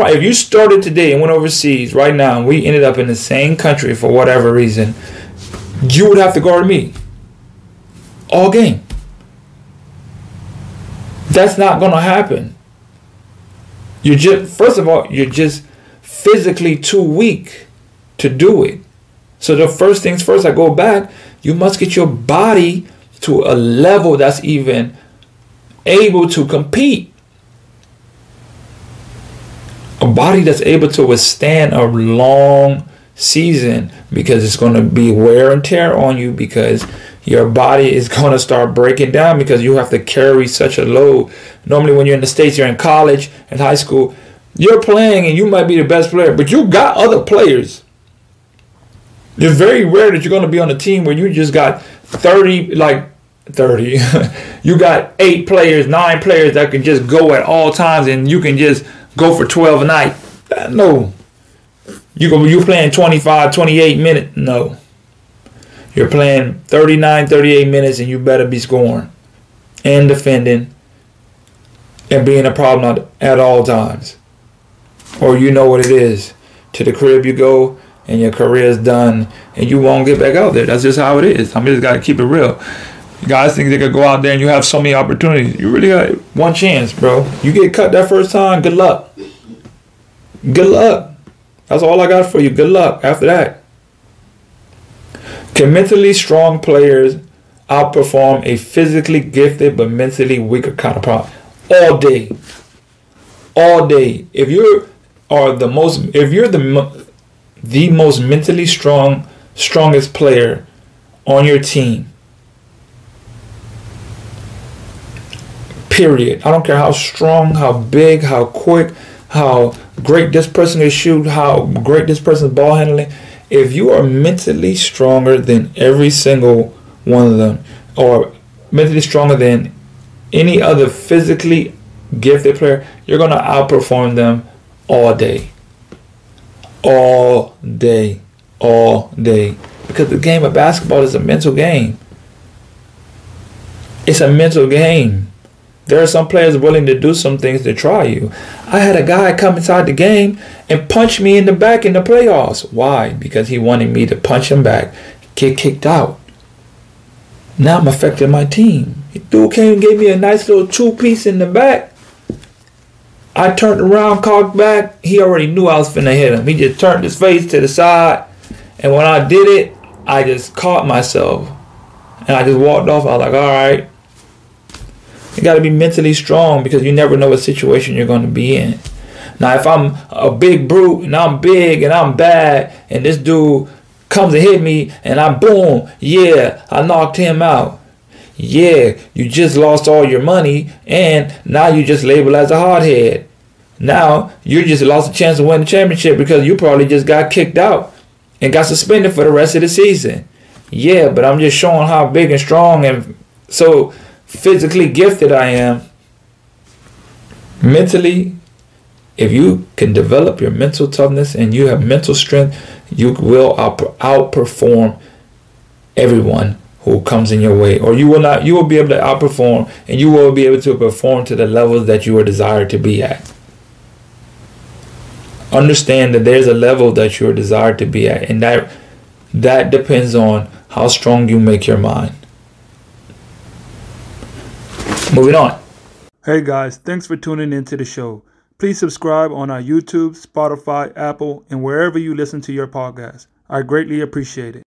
If you started today and went overseas right now and we ended up in the same country for whatever reason, you would have to guard me all game. That's not going to happen. You just, first of all, you're just physically too weak to do it. So the first things first, I go back, you must get your body to a level that's even able to compete. A body that's able to withstand a long season, because it's going to be wear and tear on you, because your body is going to start breaking down because you have to carry such a load. Normally when you're in the States, you're in college and high school, you're playing and you might be the best player, but you got other players. It's very rare that you're going to be on a team where you just got 30. You got 8 players, 9 players that can just go at all times and you can just go for 12 a night. No. You're playing 25, 28 minutes. No. You're playing 39, 38 minutes and you better be scoring and defending and being a problem at all times. Or you know what it is. To the crib you go and your career is done and you won't get back out there. That's just how it is. I mean, just got to keep it real. Guys think they could go out there and you have so many opportunities. You really got one chance, bro. You get cut that first time, good luck. Good luck. That's all I got for you. Good luck after that. Can mentally strong players outperform a physically gifted but mentally weaker counterpart? All day. All day. If you are the most, if you're the most mentally strongest player on your team, period. I don't care how strong, how big, how quick, how great this person can shoot, how great this person's ball handling. If you are mentally stronger than every single one of them, or mentally stronger than any other physically gifted player, you're going to outperform them all day. All day. All day. Because the game of basketball is a mental game. It's a mental game. There are some players willing to do some things to try you. I had a guy come inside the game and punch me in the back in the playoffs. Why? Because he wanted me to punch him back, get kicked out. Now I'm affecting my team. The dude came and gave me a nice little two-piece in the back. I turned around, cocked back. He already knew I was finna hit him. He just turned his face to the side. And when I did it, I just caught myself. And I just walked off. I was like, all right. You got to be mentally strong because you never know what situation you're going to be in. Now, if I'm a big brute and I'm big and I'm bad and this dude comes and hit me and I boom, yeah, I knocked him out. Yeah, you just lost all your money and now you just labeled as a hothead. Now, you just lost a chance to win the championship because you probably just got kicked out and got suspended for the rest of the season. Yeah, but I'm just showing how big and strong and so physically gifted I am. Mentally, if you can develop your mental toughness and you have mental strength, you will outperform everyone who comes in your way, or you will not. You will be able to outperform, and you will be able to perform to the levels that you are desired to be at. Understand that there's a level that you are desired to be at, and that depends on how strong you make your mind. Moving on. Hey guys, thanks for tuning in to the show. Please subscribe on our YouTube, Spotify, Apple, and wherever you listen to your podcast. I greatly appreciate it.